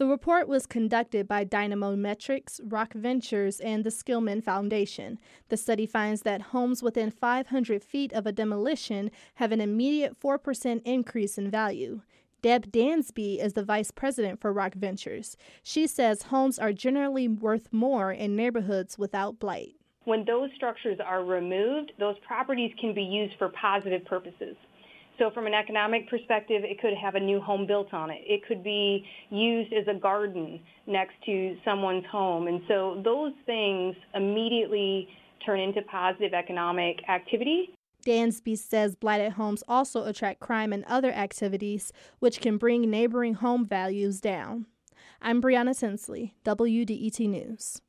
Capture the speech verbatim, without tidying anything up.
The report was conducted by Dynamo Metrics, Rock Ventures, and the Skillman Foundation. The study finds that homes within five hundred feet of a demolition have an immediate four percent increase in value. Deb Dansby is the vice president for Rock Ventures. She says homes are generally worth more in neighborhoods without blight. When those structures are removed, those properties can be used for positive purposes. So from an economic perspective, it could have a new home built on it. It could be used as a garden next to someone's home. And so those things immediately turn into positive economic activity. Dansby says blighted homes also attract crime and other activities, which can bring neighboring home values down. I'm Brianna Tinsley, W D E T News.